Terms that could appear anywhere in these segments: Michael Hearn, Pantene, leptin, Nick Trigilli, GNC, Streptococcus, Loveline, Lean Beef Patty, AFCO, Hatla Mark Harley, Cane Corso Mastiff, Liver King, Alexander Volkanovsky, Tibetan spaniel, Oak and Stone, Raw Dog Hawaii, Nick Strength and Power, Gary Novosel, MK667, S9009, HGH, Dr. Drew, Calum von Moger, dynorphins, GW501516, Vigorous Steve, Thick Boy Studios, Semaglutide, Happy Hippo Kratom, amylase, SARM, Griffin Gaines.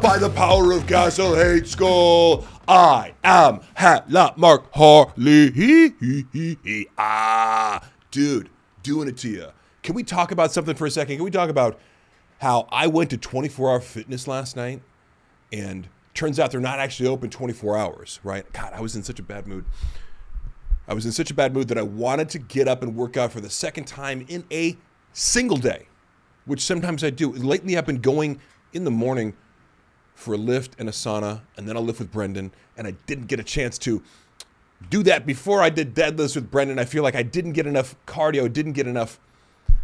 By the power of Castle Hate Skull, I am Hatla Mark Harley. Dude, doing it to you. Can we talk about something for a second? Can we talk about how I went to 24-hour fitness last night and turns out they're not actually open 24 hours, right? God, I was in such a bad mood. I was in such a bad mood that I wanted to get up and work out for the second time in a single day, which sometimes I do. Lately, I've been going in the morning for a lift and a sauna, and then I'll lift with Brendan, and I didn't get a chance to do that before I did deadlifts with Brendan. I feel like I didn't get enough cardio, didn't get enough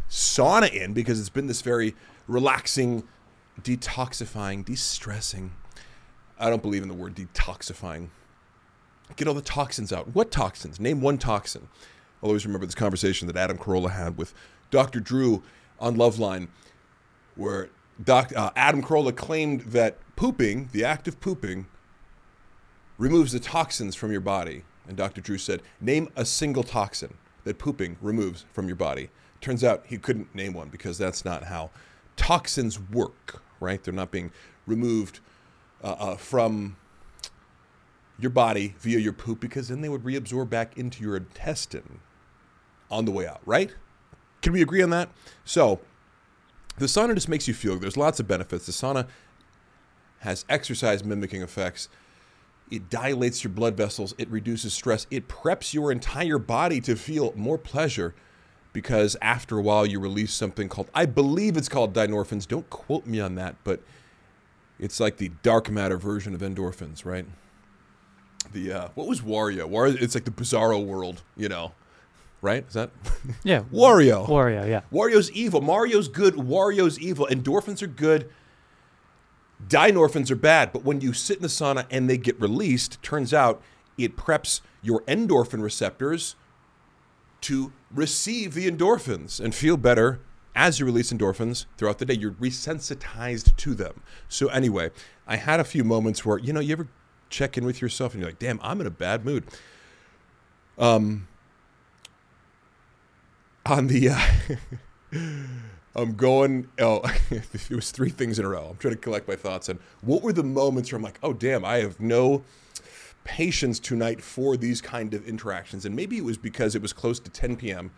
sauna in because it's been this very relaxing, detoxifying, de-stressing. I don't believe in the word detoxifying. Get all the toxins out. What toxins? Name one toxin. I'll always remember this conversation that Adam Carolla had with Dr. Drew on Loveline, where Adam Carolla claimed that pooping, the act of pooping, removes the toxins from your body. And Dr. Drew said, name a single toxin that pooping removes from your body. Turns out he couldn't name one because that's not how toxins work, right? They're not being removed from your body via your poop, because then they would reabsorb back into your intestine on the way out, right? Can we agree on that? So the sauna just makes you feel good. There's lots of benefits. The sauna has exercise mimicking effects. It dilates your blood vessels. It reduces stress. It preps your entire body to feel more pleasure, because after a while you release something called, I believe it's called dynorphins. Don't quote me on that, but it's like the dark matter version of endorphins, right? The what was Wario? Wario, it's like the bizarro world, you know, right? Is that? Yeah. Wario. Wario, yeah. Wario's evil. Mario's good. Wario's evil. Endorphins are good. Dynorphins are bad. But when you sit in the sauna and they get released, turns out it preps your endorphin receptors to receive the endorphins and feel better as you release endorphins throughout the day. You're resensitized to them. So anyway, I had a few moments where, you know, you ever check in with yourself and you're like, damn, I'm in a bad mood. It was three things in a row. I'm trying to collect my thoughts. And what were the moments where I'm like, oh, damn, I have no patience tonight for these kind of interactions? And maybe it was because it was close to 10 p.m.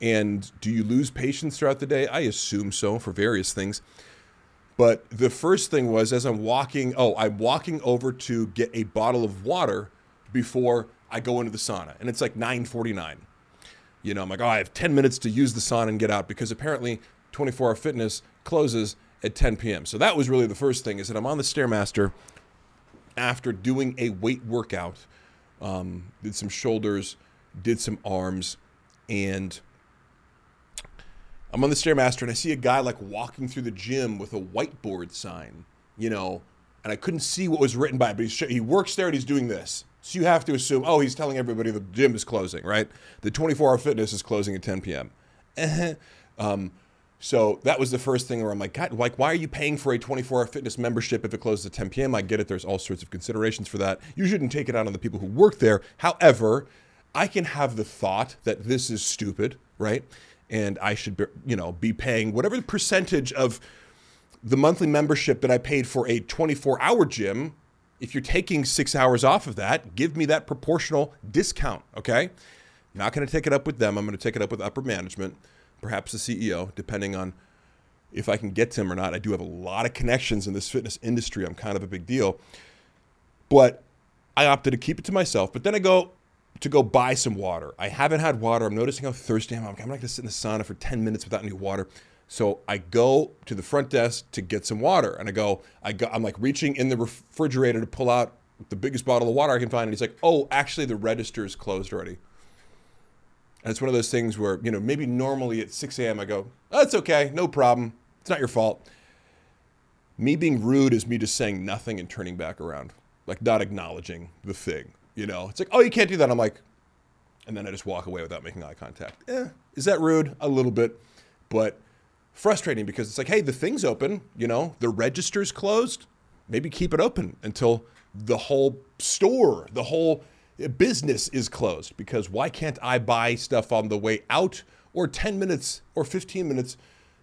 And do you lose patience throughout the day? I assume so, for various things. But the first thing was, as I'm walking over to get a bottle of water before I go into the sauna. And it's like 9:49. You know, I'm like, oh, I have 10 minutes to use the sauna and get out, because apparently 24-hour fitness closes at 10 p.m. So that was really the first thing, is that I'm on the Stairmaster after doing a weight workout. Did some shoulders, did some arms, and I'm on the Stairmaster and I see a guy like walking through the gym with a whiteboard sign, you know, and I couldn't see what was written by it, but he works there and he's doing this. So you have to assume, oh, he's telling everybody the gym is closing, right? The 24-hour fitness is closing at 10 p.m. So that was the first thing where I'm like, God, like, why are you paying for a 24-hour fitness membership if it closes at 10 p.m.? I get it. There's all sorts of considerations for that. You shouldn't take it out on the people who work there. However, I can have the thought that this is stupid, right? And I should, be paying whatever percentage of the monthly membership that I paid for a 24-hour gym. If you're taking 6 hours off of that, give me that proportional discount, okay? I'm not going to take it up with them. I'm going to take it up with upper management, perhaps the CEO, depending on if I can get to him or not. I do have a lot of connections in this fitness industry. I'm kind of a big deal. But I opted to keep it to myself. But then I go to go buy some water. I haven't had water. I'm noticing how thirsty I am. I'm not going to sit in the sauna for 10 minutes without any water. So I go to the front desk to get some water. And I'm like reaching in the refrigerator to pull out the biggest bottle of water I can find. And he's like, oh, actually the register is closed already. And it's one of those things where, you know, maybe normally at 6 a.m. I go, oh, it's okay. No problem. It's not your fault. Me being rude is me just saying nothing and turning back around, like not acknowledging the thing. You know, it's like, oh, you can't do that. I'm like, and then I just walk away without making eye contact. Is that rude? A little bit, but frustrating, because it's like, hey, the thing's open, you know, the register's closed. Maybe keep it open until the whole store, the whole business is closed, because why can't I buy stuff on the way out, or 10 minutes or 15 minutes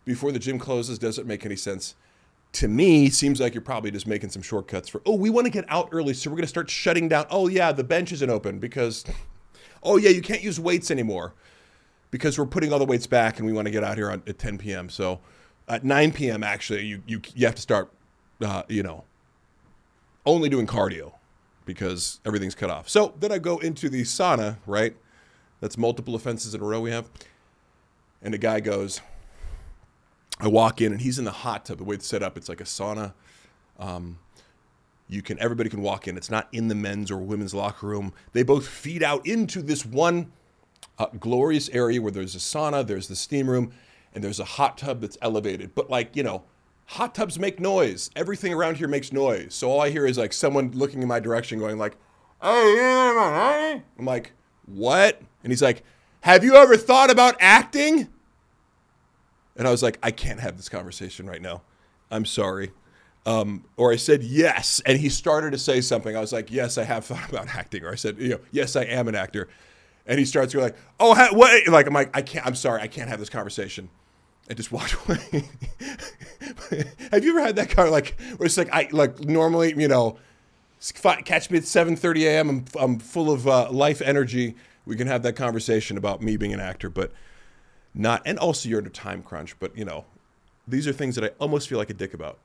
before the gym closes? Doesn't make any sense. to me, seems like you're probably just making some shortcuts for, oh, we want to get out early, so we're going to start shutting down. Oh, yeah, the bench isn't open because, oh, yeah, you can't use weights anymore because we're putting all the weights back and we want to get out here at 10 p.m. So at 9 p.m., actually, you have to start, only doing cardio because everything's cut off. So then I go into the sauna, right? That's multiple offenses in a row we have. And a guy goes, I walk in and he's in the hot tub. The way it's set up, it's like a sauna. Everybody can walk in. It's not in the men's or women's locker room. They both feed out into this one glorious area where there's a sauna, there's the steam room, and there's a hot tub that's elevated. But hot tubs make noise. Everything around here makes noise. So all I hear is like someone looking in my direction going like, I'm like, what? And he's like, have you ever thought about acting? And I was like, I can't have this conversation right now. I'm sorry. Or I said, yes. And he started to say something. I was like, yes, I have thought about acting. Or I said, yes, I am an actor. And he starts going like, oh, what? Like, I'm like, I can't have this conversation. I just walked away. Have you ever had that kind of like, where it's like, normally, catch me at 7:30 a.m. I'm full of life energy. We can have that conversation about me being an actor, but not. And also you're under time crunch, but these are things that I almost feel like a dick about.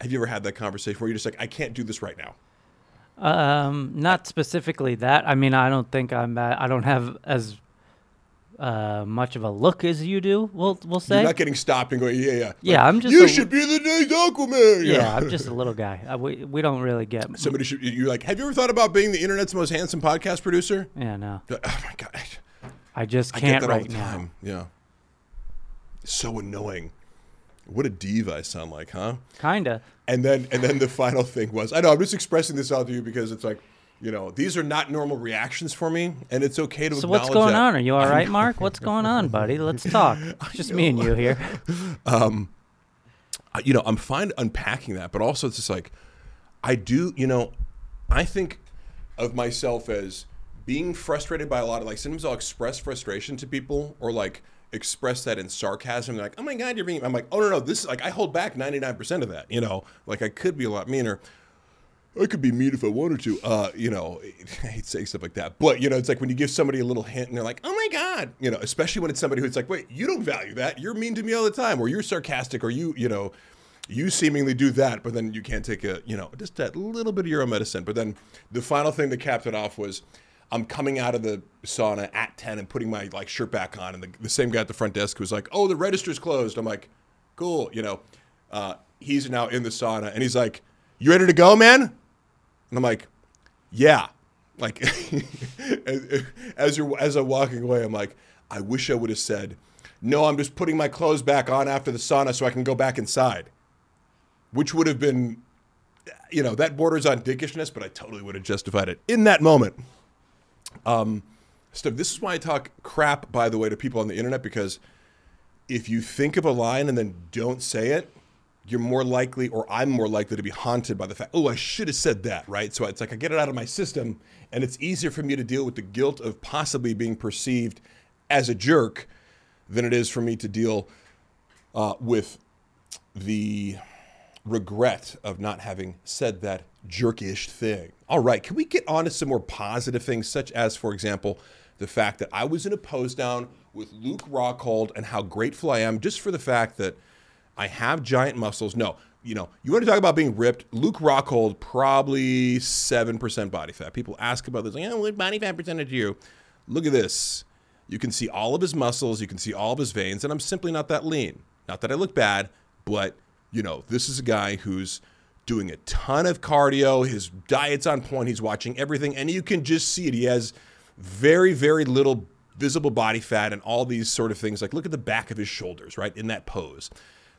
Have you ever had that conversation where you're just like, I can't do this right now? Not specifically that. I mean, I don't think I don't have as much of a look as you do. We'll say. You're not getting stopped and going, yeah. Like, yeah, I'm just. You should be the next Aquaman. Yeah, I'm just a little guy. We don't really get. Somebody should. You're like, have you ever thought about being the internet's most handsome podcast producer? Yeah, no. Like, oh my god. I just can't. I get that right all the time. Now. Yeah. So annoying. What a diva I sound like, huh? Kinda. And then the final thing was, I know I'm just expressing this out to you because it's like, these are not normal reactions for me, and it's okay to acknowledge that. So what's going on? Are you all right, Mark? What's going on, buddy? Let's talk. It's just me and you here. I'm fine unpacking that, but also it's just like, I do, I think of myself as being frustrated by a lot of, like, sometimes I'll express frustration to people or, like, express that in sarcasm. They're like, oh, my God, you're being, I'm like, oh, no, this is, like, I hold back 99% of that, Like, I could be a lot meaner. I could be mean if I wanted to, I hate saying stuff like that. But, it's like when you give somebody a little hint and they're like, oh, my God, especially when it's somebody who's like, wait, you don't value that. You're mean to me all the time, or you're sarcastic, or you seemingly do that, but then you can't take just that little bit of your own medicine. But then the final thing that capped it off was, I'm coming out of the sauna at 10 and putting my shirt back on. And the same guy at the front desk was like, oh, the register's closed. I'm like, cool. He's now in the sauna and he's like, you ready to go, man? And I'm like, yeah. Like, as I'm walking away, I'm like, I wish I would have said, no, I'm just putting my clothes back on after the sauna so I can go back inside, which would have been, that borders on dickishness, but I totally would have justified it in that moment. So this is why I talk crap, by the way, to people on the internet, because if you think of a line and then don't say it, you're more likely, or I'm more likely to be haunted by the fact, oh, I should have said that, right? So it's like I get it out of my system, and it's easier for me to deal with the guilt of possibly being perceived as a jerk than it is for me to deal with the regret of not having said that jerkish thing. All right, can we get on to some more positive things, such as, for example, the fact that I was in a pose down with Luke Rockhold and how grateful I am just for the fact that I have giant muscles. No, you want to talk about being ripped? Luke Rockhold, probably 7% body fat. People ask about this, like, oh, what body fat percentage are you? Look at this. You can see all of his muscles. You can see all of his veins, and I'm simply not that lean. Not that I look bad, but, this is a guy who's doing a ton of cardio. His diet's on point. He's watching everything, and you can just see it. He has very, very little visible body fat and all these sort of things. Like, look at the back of his shoulders, right, in that pose.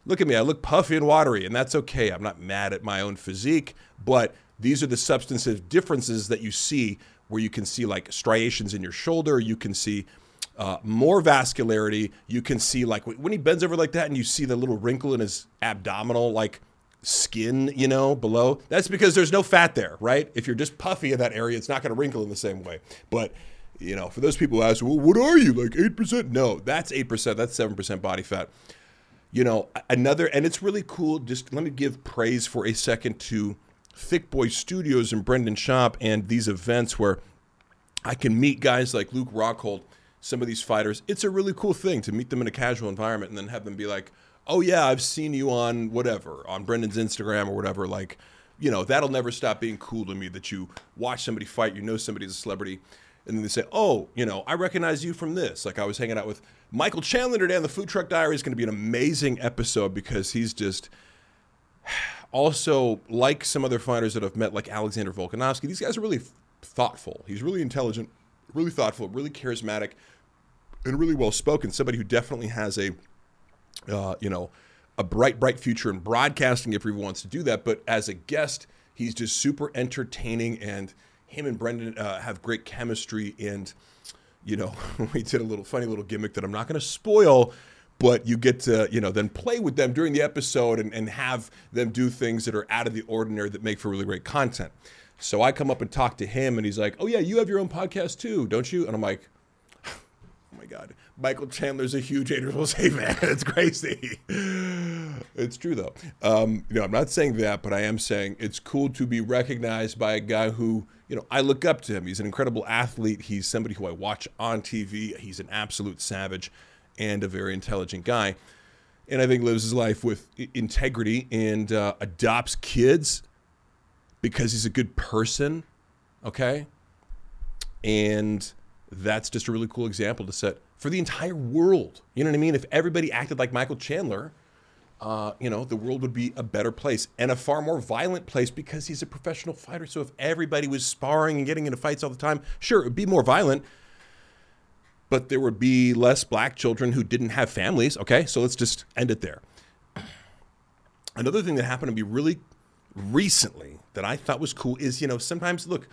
Look at me. I look puffy and watery, and that's okay. I'm not mad at my own physique, but these are the substantive differences that you see where you can see, like, striations in your shoulder. You can see more vascularity. You can see, like, when he bends over like that and you see the little wrinkle in his abdominal, like, skin, below. That's because there's no fat there, right? If you're just puffy in that area, it's not going to wrinkle in the same way. But, for those people who ask, well, what are you, like 8%? No, that's 8%. That's 7% body fat. You know, another, and it's really cool, just let me give praise for a second to Thick Boy Studios and Brendan Shop and these events where I can meet guys like Luke Rockhold, some of these fighters. It's a really cool thing to meet them in a casual environment and then have them be like, oh yeah, I've seen you on whatever, on Brendan's Instagram or whatever. Like, you know, that'll never stop being cool to me that you watch somebody fight, you know somebody's a celebrity. And then they say, oh, you know, I recognize you from this. Like I was hanging out with Michael Chandler today on The Food Truck Diary. Is going to be an amazing episode because he's just also like some other fighters that I've met, like Alexander Volkanovsky. These guys are really thoughtful. He's really intelligent, really thoughtful, really charismatic, and really well-spoken. Somebody who definitely has a, you know, a bright, bright future in broadcasting if he wants to do that. But as a guest, he's just super entertaining, and him and Brendan have great chemistry, and, you know, we did a little funny little gimmick that I'm not going to spoil, but you get to, you know, then play with them during the episode and have them do things that are out of the ordinary that make for really great content. So I come up and talk to him, and he's like, oh, yeah, you have your own podcast too, don't you? And I'm like, oh, my God. Michael Chandler's a huge hater. We'll say, man, it's crazy. It's true, though. You know, I'm not saying that, but I am saying it's cool to be recognized by a guy who, you know, I look up to him. He's an incredible athlete. He's somebody who I watch on TV. He's an absolute savage and a very intelligent guy. And I think lives his life with integrity and adopts kids because he's a good person, okay? And that's just a really cool example to set for the entire world. You know what I mean? If everybody acted like Michael Chandler, you know, the world would be a better place and a far more violent place because he's a professional fighter. So if everybody was sparring and getting into fights all the time, sure, it would be more violent, but there would be less black children who didn't have families. Okay, so let's just end it there. Another thing that happened to me really recently that I thought was cool is, you know, sometimes, look,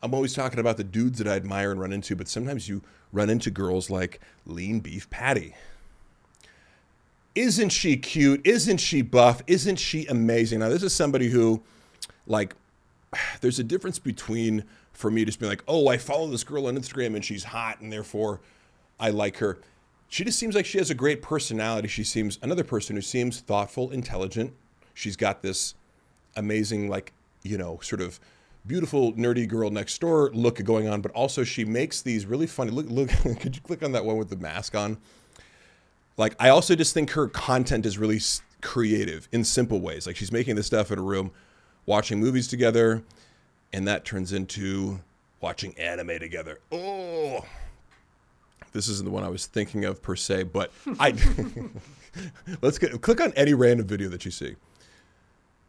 I'm always talking about the dudes that I admire and run into, but sometimes you run into girls like Lean Beef Patty. Isn't she cute? Isn't she buff? Isn't she amazing? Now, this is somebody who, like, there's a difference between, for me, just being like, oh, I follow this girl on Instagram and she's hot and therefore I like her. She just seems like she has a great personality. She seems another person who seems thoughtful, intelligent. She's got this amazing, like, you know, sort of beautiful nerdy girl next door look going on, but also she makes these really funny, look, could you click on that one with the mask on? Like, I also just think her content is really creative in simple ways. Like, she's making this stuff in a room, watching movies together, and that turns into watching anime together. Oh, this isn't the one I was thinking of per se, but I, click on any random video that you see.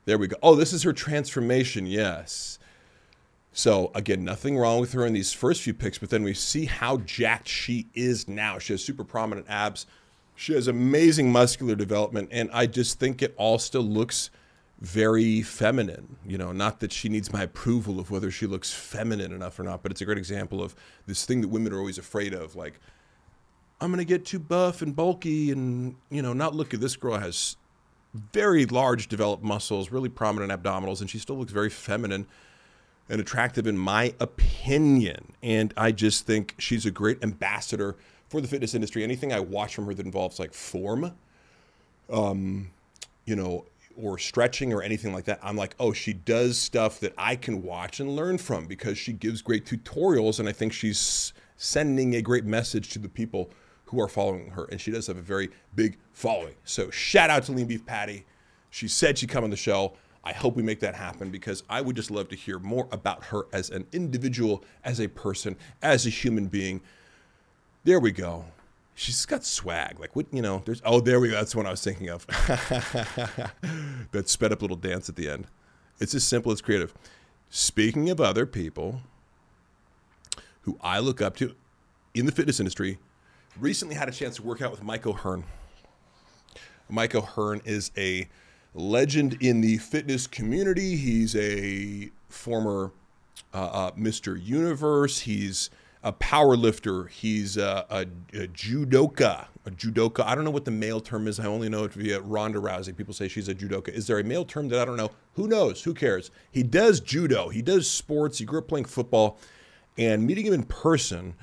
There we go. Oh, this is her transformation. Yes. So, again, nothing wrong with her in these first few pics, but then we see how jacked she is now. She has super prominent abs. She has amazing muscular development, and I just think it all still looks very feminine. You know, not that she needs my approval of whether she looks feminine enough or not, but it's a great example of this thing that women are always afraid of, like, I'm going to get too buff and bulky and, you know, not look at this girl has very large developed muscles, really prominent abdominals, and she still looks very feminine and attractive in my opinion. And I just think she's a great ambassador for the fitness industry. Anything I watch from her that involves like form, you know, or stretching or anything like that, I'm like, oh, she does stuff that I can watch and learn from because she gives great tutorials. And I think she's sending a great message to the people who are following her. And she does have a very big following. So shout out to Lean Beef Patty. She said she'd come on the show. I hope we make that happen because I would just love to hear more about her as an individual, as a person, as a human being. There we go. She's got swag. Like, what, you know, there's, oh, there we go. That's the one I was thinking of. That sped up little dance at the end. It's as simple as creative. Speaking of other people who I look up to in the fitness industry, recently had a chance to work out with Michael Hearn. Michael Hearn is a legend in the fitness community. He's a former Mr. Universe. He's a power lifter. He's a judoka. A judoka. I don't know what the male term is. I only know it via Ronda Rousey. People say she's a judoka. Is there a male term that I don't know? Who knows? Who cares? He does judo. He does sports. He grew up playing football. And meeting him in person,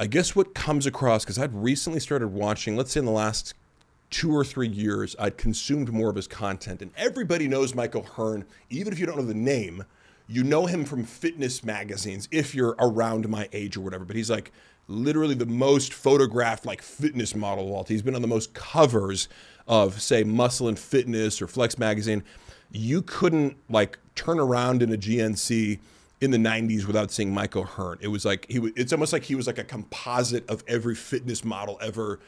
I guess what comes across, because I'd recently started watching, let's say in the last 2 or 3 years, I'd consumed more of his content. And everybody knows Michael Hearn, even if you don't know the name. You know him from fitness magazines if you're around my age or whatever, but he's like literally the most photographed like fitness model of all. He's been on the most covers of, say, Muscle and Fitness or Flex magazine. You couldn't like turn around in a GNC in the 90s without seeing Michael Hearn. It was like, it's almost like he was like a composite of every fitness model ever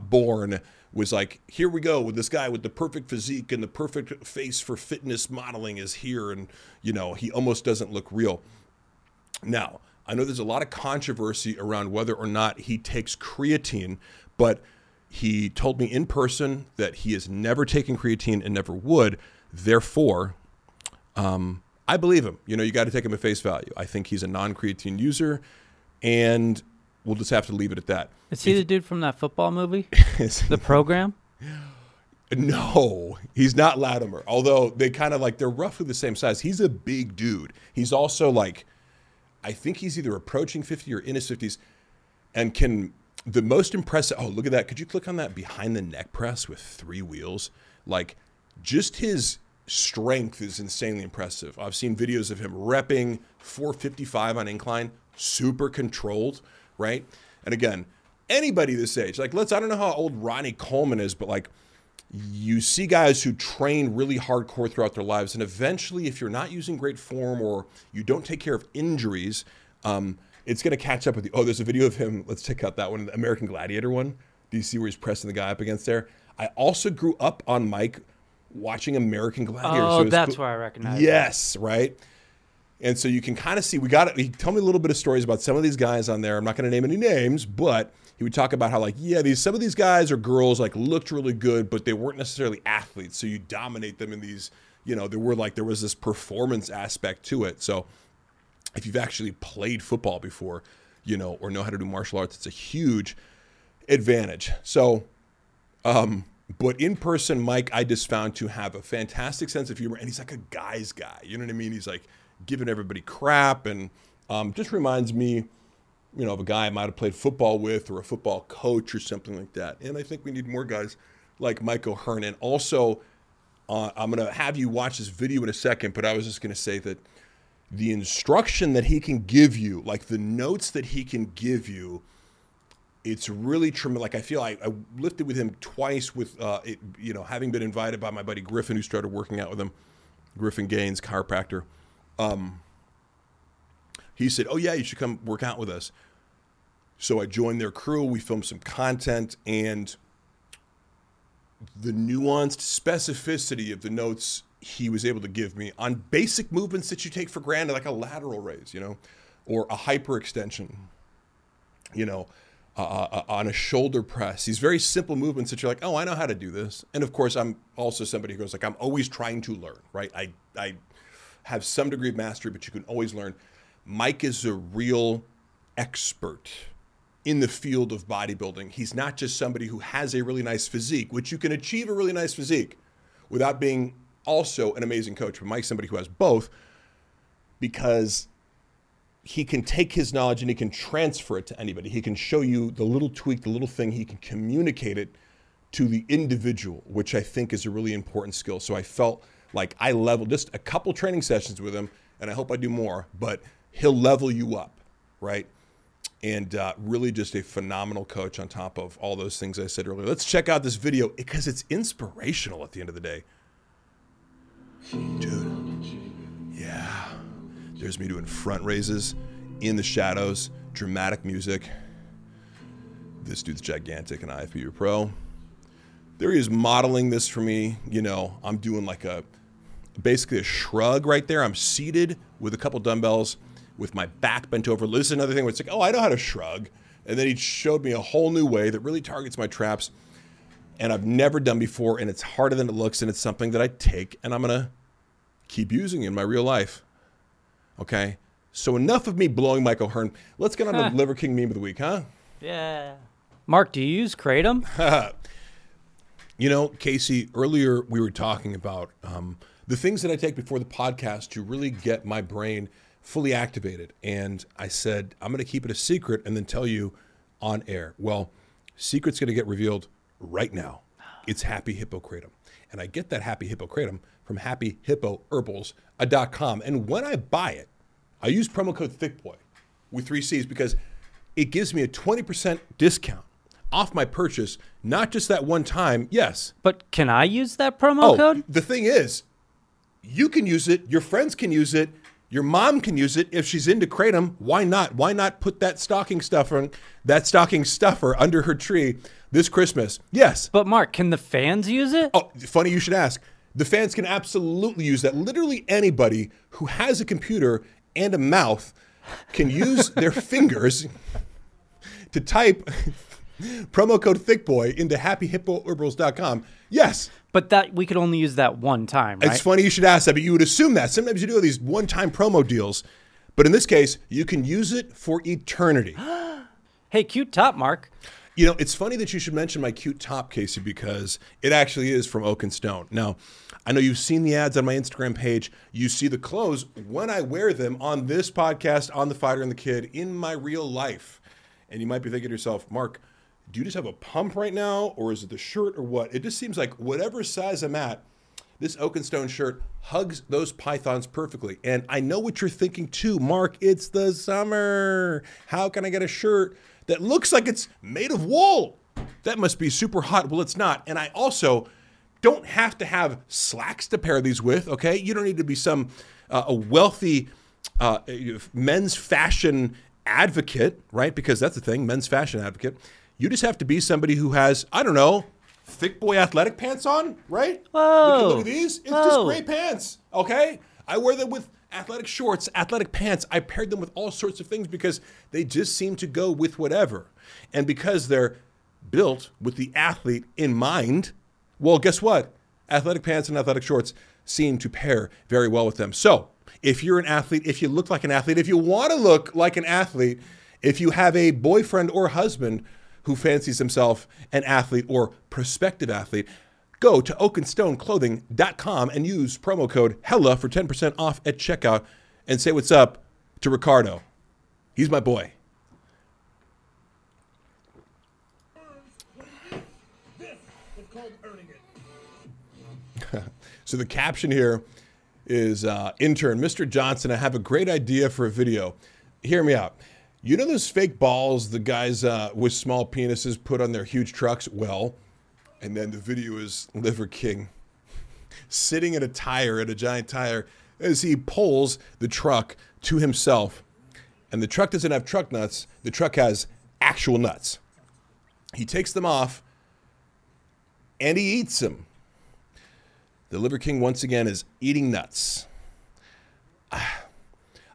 born. Was like, here we go with this guy with the perfect physique and the perfect face for fitness modeling is here. And, you know, he almost doesn't look real. Now, I know there's a lot of controversy around whether or not he takes creatine, but he told me in person that he has never taken creatine and never would. Therefore, I believe him. You know, you got to take him at face value. I think he's a non-creatine user, and we'll just have to leave it at that. Is he the dude from that football movie? The Program? No, he's not Latimer. Although they kind of like, they're roughly the same size. He's a big dude. He's also like, I think he's either approaching 50 or in his 50s. And can, the most impressive, oh, look at that. Could you click on that behind the neck press with 3 wheels? Like, just his strength is insanely impressive. I've seen videos of him repping 455 on incline, super controlled. Right? And again, anybody this age, like I don't know how old Ronnie Coleman is, but like you see guys who train really hardcore throughout their lives. And eventually, if you're not using great form or you don't take care of injuries, it's going to catch up with you. Oh, there's a video of him. Let's check out that one, the American Gladiator one. Do you see where he's pressing the guy up against there? I also grew up on Mike watching American Gladiator. Oh, so that's where I recognize it. Yes, right? And so you can kind of see, we got it. Tell me a little bit of stories about some of these guys on there. I'm not going to name any names, but he would talk about how like, yeah, some of these guys or girls like looked really good, but they weren't necessarily athletes. So you dominate them in these, you know, there was this performance aspect to it. So if you've actually played football before, you know, or know how to do martial arts, it's a huge advantage. So, but in person, Mike, I just found to have a fantastic sense of humor. And he's like a guy's guy. You know what I mean? He's like giving everybody crap, and just reminds me, you know, of a guy I might have played football with or a football coach or something like that. And I think we need more guys like Michael Hearn. And also, I'm going to have you watch this video in a second, but I was just going to say that the instruction that he can give you, like the notes that he can give you, it's really tremendous. Like I feel I lifted with him twice with, you know, having been invited by my buddy Griffin, who started working out with him, Griffin Gaines, chiropractor. He said, oh yeah, you should come work out with us. So I joined their crew. We filmed some content, and the nuanced specificity of the notes he was able to give me on basic movements that you take for granted, like a lateral raise, you know, or a hyperextension, you know, on a shoulder press, these very simple movements that you're like, oh, I know how to do this. And of course, I'm also somebody who goes like, I'm always trying to learn, right? I have some degree of mastery, but you can always learn. Mike is a real expert in the field of bodybuilding. He's not just somebody who has a really nice physique, which you can achieve a really nice physique without being also an amazing coach. But Mike's somebody who has both, because he can take his knowledge and he can transfer it to anybody. He can show you the little tweak, the little thing. He can communicate it to the individual, which I think is a really important skill. So I felt like I leveled just a couple training sessions with him, and I hope I do more, but he'll level you up, right? And really just a phenomenal coach on top of all those things I said earlier. Let's check out this video because it's inspirational at the end of the day. Dude, yeah. There's me doing front raises in the shadows, dramatic music. This dude's gigantic and IFBB pro. There he is modeling this for me. You know, I'm doing like a, basically a shrug right there. I'm seated with a couple dumbbells with my back bent over. This is another thing where it's like, oh, I know how to shrug. And then he showed me a whole new way that really targets my traps, and I've never done before. And it's harder than it looks. And it's something that I take and I'm going to keep using in my real life. Okay. So enough of me blowing Michael Hearn. Let's get on the Liver King meme of the week, huh? Yeah. Mark, do you use Kratom? You know, Casey, earlier we were talking about the things that I take before the podcast to really get my brain fully activated. And I said, I'm going to keep it a secret and then tell you on air. Well, secret's going to get revealed right now. It's Happy Hippo Kratom. And I get that Happy Hippo Kratom from happyhippoherbals.com. And when I buy it, I use promo code THICKBOY with 3 C's because it gives me a 20% discount off my purchase, not just that one time, yes. But can I use that promo code? The thing is, you can use it, your friends can use it, your mom can use it if she's into kratom. Why not? Why not put that stocking stuffer under her tree this Christmas? Yes. But Mark, can the fans use it? Oh, funny you should ask. The fans can absolutely use that. Literally anybody who has a computer and a mouth can use their fingers to type promo code THICKBOY into happyhippoherbals.com. Yes. But that we could only use that one time, right? It's funny you should ask that, but you would assume that. Sometimes you do these one-time promo deals. But in this case, you can use it for eternity. Hey, cute top, Mark. You know, it's funny that you should mention my cute top, Casey, because it actually is from Oak and Stone. Now, I know you've seen the ads on my Instagram page. You see the clothes when I wear them on this podcast, on The Fighter and the Kid, in my real life. And you might be thinking to yourself, Mark, do you just have a pump right now, or is it the shirt, or what? It just seems like whatever size I'm at, this Oak and Stone shirt hugs those pythons perfectly. And I know what you're thinking too, Mark. It's the summer. How can I get a shirt that looks like it's made of wool? That must be super hot. Well, it's not. And I also don't have to have slacks to pair these with, okay? You don't need to be some a wealthy men's fashion advocate, right? Because that's the thing, men's fashion advocate. You just have to be somebody who has, I don't know, thick boy athletic pants on, right? Whoa. Look at these. It's just gray pants, okay? I wear them with athletic shorts, athletic pants. I paired them with all sorts of things because they just seem to go with whatever. And because they're built with the athlete in mind, well, guess what? Athletic pants and athletic shorts seem to pair very well with them. So if you're an athlete, if you look like an athlete, if you want to look like an athlete, if you have a boyfriend or husband who fancies himself an athlete or prospective athlete, go to oakandstoneclothing.com and use promo code HELLA for 10% off at checkout and say what's up to Ricardo. He's my boy. This is called earning it. So the caption here is, intern, Mr. Johnson, I have a great idea for a video. Hear me out. You know those fake balls the guys with small penises put on their huge trucks? Well, and then the video is Liver King sitting in a tire, at a giant tire, as he pulls the truck to himself. And the truck doesn't have truck nuts. The truck has actual nuts. He takes them off, and he eats them. The Liver King, once again, is eating nuts.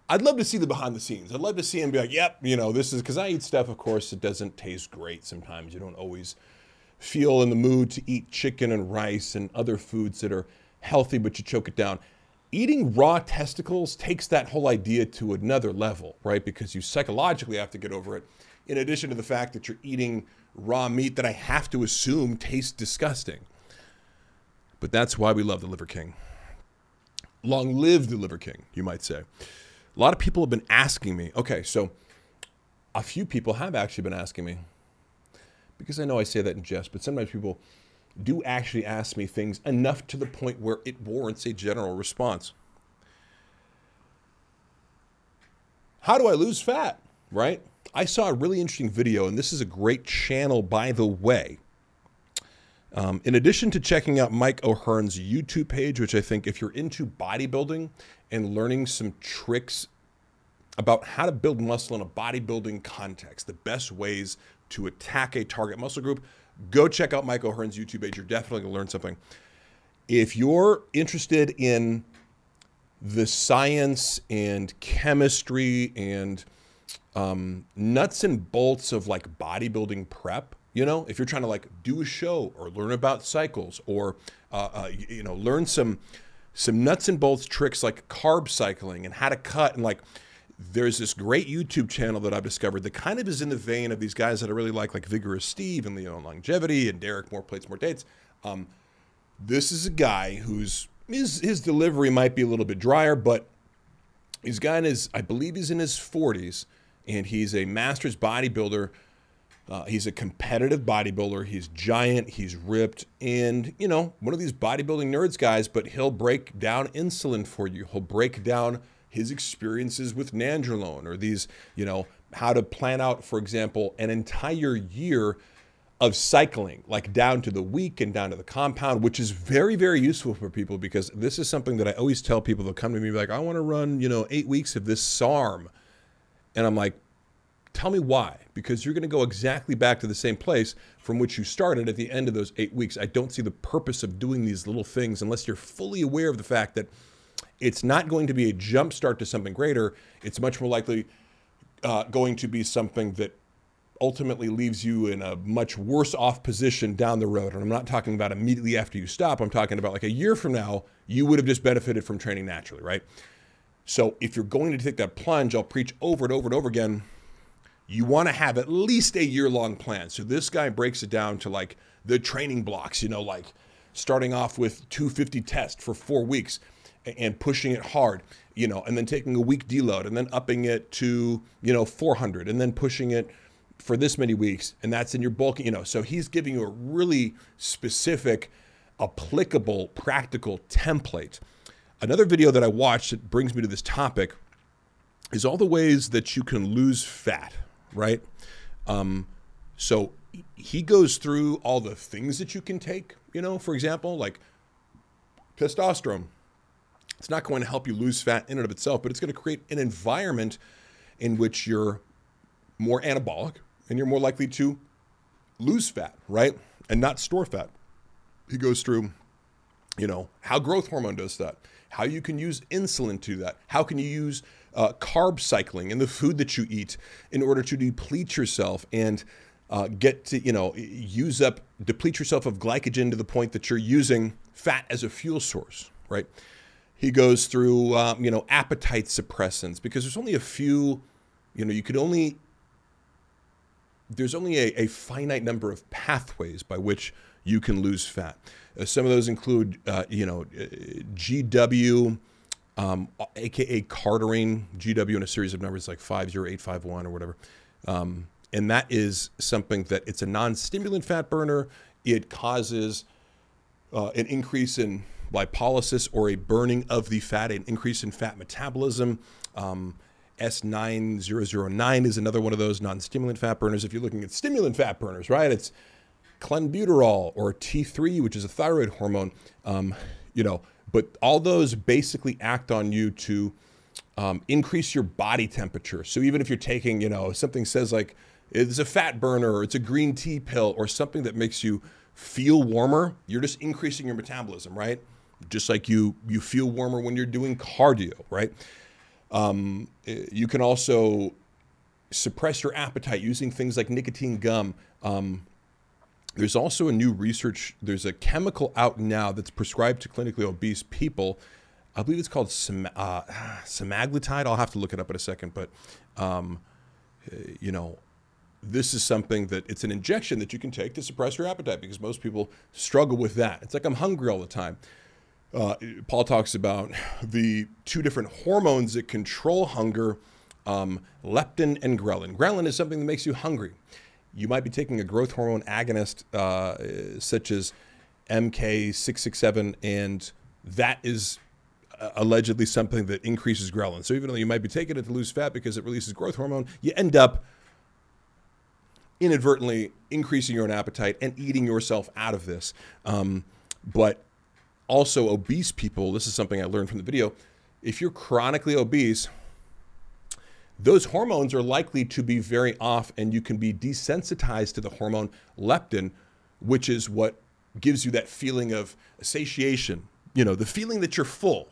I'd love to see the behind the scenes. I'd love to see him be like, yep, you know, this is, because I eat stuff, of course, it doesn't taste great sometimes. You don't always feel in the mood to eat chicken and rice and other foods that are healthy, but you choke it down. Eating raw testicles takes that whole idea to another level, right? Because you psychologically have to get over it. In addition to the fact that you're eating raw meat that I have to assume tastes disgusting. But that's why we love the Liver King. Long live the Liver King, you might say. A lot of people have been asking me, okay, so a few people have actually been asking me, because I know I say that in jest, but sometimes people do actually ask me things enough to the point where it warrants a general response. How do I lose fat, right? I saw a really interesting video, and this is a great channel, by the way. In addition to checking out Mike O'Hearn's YouTube page, which I think if you're into bodybuilding and learning some tricks about how to build muscle in a bodybuilding context, the best ways to attack a target muscle group, go check out Mike O'Hearn's YouTube page. You're definitely going to learn something. If you're interested in the science and chemistry and nuts and bolts of like bodybuilding prep, you know, if you're trying to like do a show or learn about cycles or, you know, learn some nuts and bolts tricks like carb cycling and how to cut. And like, there's this great YouTube channel that I've discovered that kind of is in the vein of these guys that I really like Vigorous Steve and Leon Longevity and Derek More Plates More Dates. This is a guy who's, his delivery might be a little bit drier, but he's got his, I believe he's in his 40s, and he's a master's bodybuilder He's a competitive bodybuilder. He's giant. He's ripped. And, you know, one of these bodybuilding nerds guys, but he'll break down insulin for you. He'll break down his experiences with Nandrolone or these, you know, how to plan out, for example, an entire year of cycling, like down to the week and down to the compound, which is very, very useful for people, because this is something that I always tell people. They'll come to me like, I want to run, you know, 8 weeks of this SARM. And I'm like, tell me why, because you're going to go exactly back to the same place from which you started at the end of those 8 weeks. I don't see the purpose of doing these little things unless you're fully aware of the fact that it's not going to be a jump start to something greater. It's much more likely going to be something that ultimately leaves you in a much worse off position down the road. And I'm not talking about immediately after you stop. I'm talking about like a year from now, you would have just benefited from training naturally, right? So if you're going to take that plunge, I'll preach over and over and over again, you want to have at least a year-long plan. So this guy breaks it down to like the training blocks, you know, like starting off with 250 test for 4 weeks and pushing it hard, you know, and then taking a week deload and then upping it to, you know, 400 and then pushing it for this many weeks. And that's in your bulk, you know, so he's giving you a really specific, applicable, practical template. Another video that I watched that brings me to this topic is all the ways that you can lose fat. Right? So he goes through all the things that you can take, you know, for example, like testosterone. It's not going to help you lose fat in and of itself, but it's going to create an environment in which you're more anabolic and you're more likely to lose fat, right? And not store fat. He goes through, you know, how growth hormone does that, how you can use insulin to that, how can you use carb cycling and the food that you eat in order to deplete yourself and get to, you know, deplete yourself of glycogen to the point that you're using fat as a fuel source, right? He goes through, you know, appetite suppressants, because there's only a few, you know, there's only a finite number of pathways by which you can lose fat. Some of those include, you know, GW, AKA carterine, GW in a series of numbers like 50851 or whatever. And that is something that it's a non-stimulant fat burner. It causes an increase in lipolysis or a burning of the fat, an increase in fat metabolism. S9009 is another one of those non-stimulant fat burners. If you're looking at stimulant fat burners, right? It's Clenbuterol or T3, which is a thyroid hormone, you know. But all those basically act on you to increase your body temperature. So even if you're taking, you know, something says like it's a fat burner or it's a green tea pill or something that makes you feel warmer, you're just increasing your metabolism, right? Just like you feel warmer when you're doing cardio, right? You can also suppress your appetite using things like nicotine gum. There's also a new research, there's a chemical out now that's prescribed to clinically obese people. I believe it's called semaglutide. I'll have to look it up in a second, but you know, this is something that it's an injection that you can take to suppress your appetite, because most people struggle with that. It's like, I'm hungry all the time. Paul talks about the two different hormones that control hunger, leptin and ghrelin. Ghrelin is something that makes you hungry. You might be taking a growth hormone agonist such as MK667, and that is allegedly something that increases ghrelin. So even though you might be taking it to lose fat because it releases growth hormone, you end up inadvertently increasing your own appetite and eating yourself out of this. But also obese people, this is something I learned from the video, if you're chronically obese, those hormones are likely to be very off, and you can be desensitized to the hormone leptin, which is what gives you that feeling of satiation, you know, the feeling that you're full.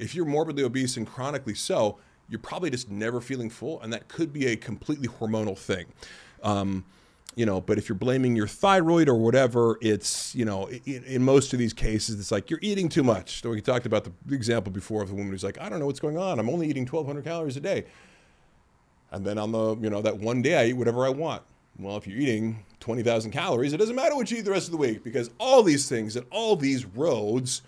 If you're morbidly obese and chronically so, you're probably just never feeling full, and that could be a completely hormonal thing. You know, but if you're blaming your thyroid or whatever, it's, you know, in most of these cases, it's like you're eating too much. So we talked about the example before of the woman who's like, I don't know what's going on. I'm only eating 1,200 calories a day. And then on the, you know, that one day I eat whatever I want. Well, if you're eating 20,000 calories, it doesn't matter what you eat the rest of the week, because all these things and all these roads,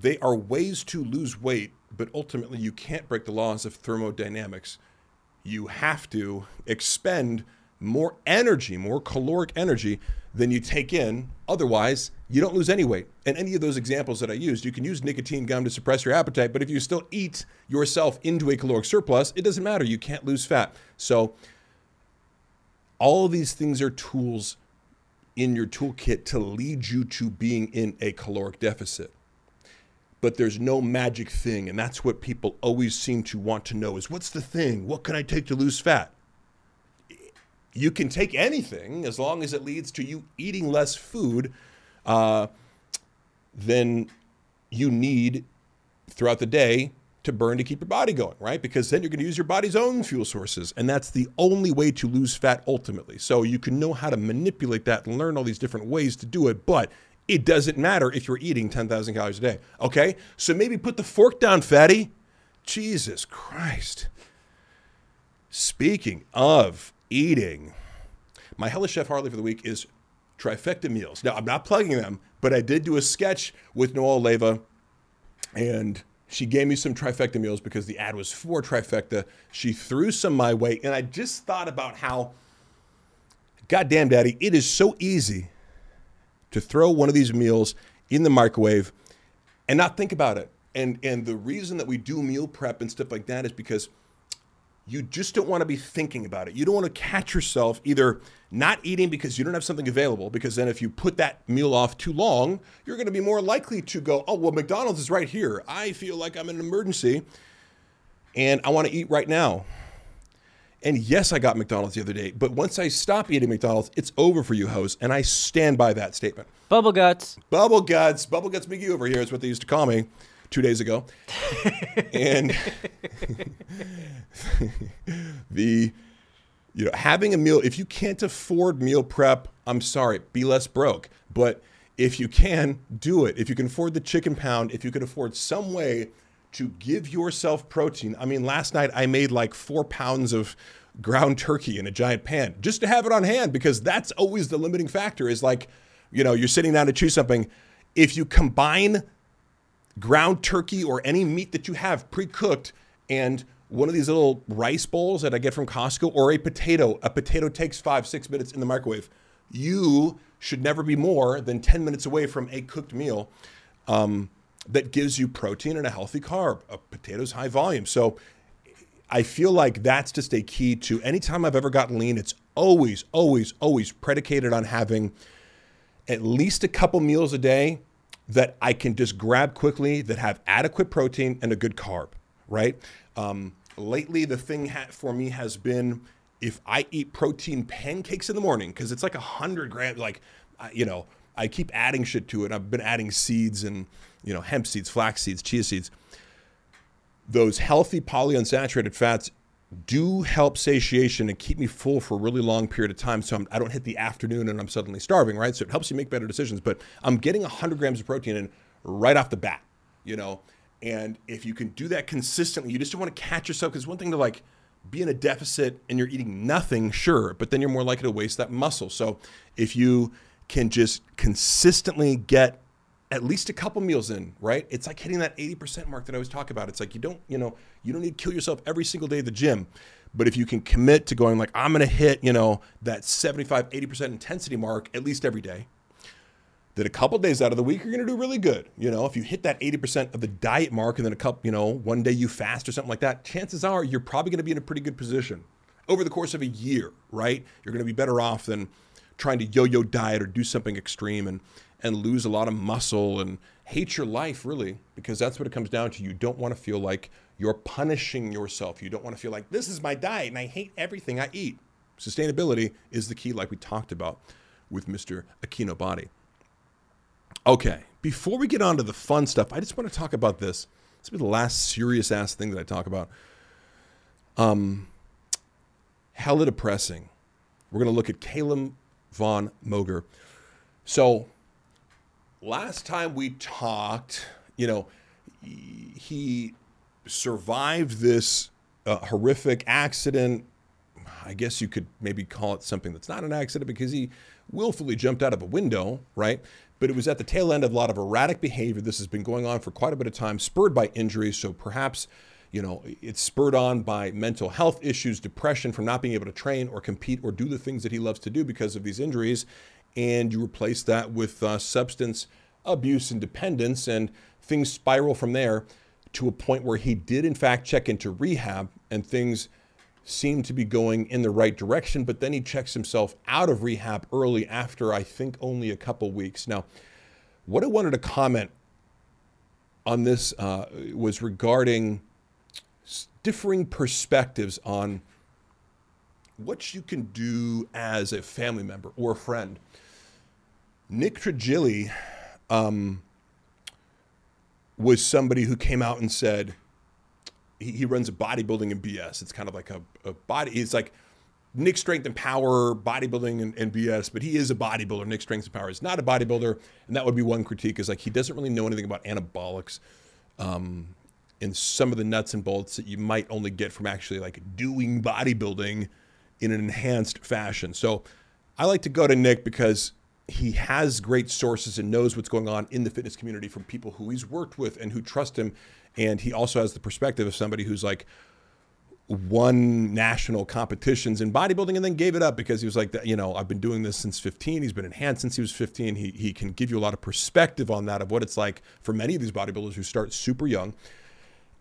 they are ways to lose weight, but ultimately you can't break the laws of thermodynamics. You have to expend more energy, more caloric energy than you take in. Otherwise, you don't lose any weight. And any of those examples that I used, you can use nicotine gum to suppress your appetite, but if you still eat yourself into a caloric surplus, it doesn't matter. You can't lose fat. So all of these things are tools in your toolkit to lead you to being in a caloric deficit. But there's no magic thing, and that's what people always seem to want to know is, what's the thing? What can I take to lose fat? You can take anything as long as it leads to you eating less food than you need throughout the day to burn to keep your body going, right? Because then you're going to use your body's own fuel sources, and that's the only way to lose fat ultimately. So you can know how to manipulate that and learn all these different ways to do it, but it doesn't matter if you're eating 10,000 calories a day, okay? So maybe put the fork down, fatty. Jesus Christ. Speaking of eating, my Hellish Chef Harley for the week is Trifecta meals. Now, I'm not plugging them, but I did do a sketch with Noelle Leva, and she gave me some Trifecta meals because the ad was for Trifecta. She threw some my way, and I just thought about how, goddamn, Daddy, it is so easy to throw one of these meals in the microwave and not think about it. And the reason that we do meal prep and stuff like that is because you just don't want to be thinking about it. You don't want to catch yourself either not eating because you don't have something available, because then if you put that meal off too long, you're going to be more likely to go, oh, well, McDonald's is right here. I feel like I'm in an emergency and I want to eat right now. And yes, I got McDonald's the other day, but once I stop eating McDonald's, it's over for you, hoes, and I stand by that statement. Bubble guts. Bubble guts. Bubble guts Mickey over here is what they used to call me 2 days ago. And the, you know, having a meal, if you can't afford meal prep, I'm sorry, be less broke. But if you can, do it. If you can afford the chicken pound, if you can afford some way to give yourself protein. I mean, last night I made like 4 pounds of ground turkey in a giant pan just to have it on hand, because that's always the limiting factor is like, you know, you're sitting down to choose something. If you combine ground turkey or any meat that you have pre-cooked and one of these little rice bowls that I get from Costco or a potato takes 5-6 minutes in the microwave. You should never be more than 10 minutes away from a cooked meal that gives you protein and a healthy carb. A potato's high volume. So I feel like that's just a key to any time I've ever gotten lean. It's always, always, always predicated on having at least a couple meals a day that I can just grab quickly, that have adequate protein and a good carb, right? Lately, the thing for me has been, if I eat protein pancakes in the morning, because it's like 100 grams, like, you know, I keep adding shit to it. I've been adding seeds and, you know, hemp seeds, flax seeds, chia seeds. Those healthy polyunsaturated fats do help satiation and keep me full for a really long period of time. So I don't hit the afternoon and I'm suddenly starving, right? So it helps you make better decisions. But I'm getting 100 grams of protein in right off the bat, you know. And if you can do that consistently, you just don't want to catch yourself, because one thing to like be in a deficit and you're eating nothing, sure, but then you're more likely to waste that muscle. So if you can just consistently get at least a couple meals in, right? It's like hitting that 80% mark that I always talk about. It's like you don't need to kill yourself every single day at the gym. But if you can commit to going like, I'm going to hit, you know, that 75, 80% intensity mark at least every day, that a couple days out of the week, you're going to do really good. You know, if you hit that 80% of the diet mark and then a couple, you know, one day you fast or something like that, chances are you're probably going to be in a pretty good position over the course of a year, right? You're going to be better off than trying to yo-yo diet or do something extreme and lose a lot of muscle and hate your life, really, because that's what it comes down to. You don't want to feel like you're punishing yourself. You don't want to feel like this is my diet and I hate everything I eat. Sustainability is the key, like we talked about with Mr. Aquino Body. Okay, before we get on to the fun stuff, I just want to talk about this. This will be the last serious-ass thing that I talk about. Hella depressing. We're going to look at Calum von Moger. So last time we talked, you know, he survived this horrific accident. I guess you could maybe call it something that's not an accident, because he willfully jumped out of a window, right? But it was at the tail end of a lot of erratic behavior. This has been going on for quite a bit of time, spurred by injuries. So perhaps, You know, it's spurred on by mental health issues, depression from not being able to train or compete or do the things that he loves to do because of these injuries. And you replace that with substance abuse and dependence, and things spiral from there to a point where he did in fact check into rehab and things seemed to be going in the right direction. But then he checks himself out of rehab early after, I think, only a couple weeks. Now, what I wanted to comment on this was regarding differing perspectives on what you can do as a family member or a friend. Nick Trigilli was somebody who came out and said, he runs a bodybuilding and BS. It's kind of like a body, it's like Nick Strength and Power, bodybuilding and BS, but he is a bodybuilder. Nick Strength and Power is not a bodybuilder. And that would be one critique, is like, he doesn't really know anything about anabolics and some of the nuts and bolts that you might only get from actually like doing bodybuilding in an enhanced fashion. So I like to go to Nick because he has great sources and knows what's going on in the fitness community from people who he's worked with and who trust him. And he also has the perspective of somebody who's like won national competitions in bodybuilding and then gave it up because he was like, you know, I've been doing this since 15. He's been enhanced since he was 15. He can give you a lot of perspective on that, of what it's like for many of these bodybuilders who start super young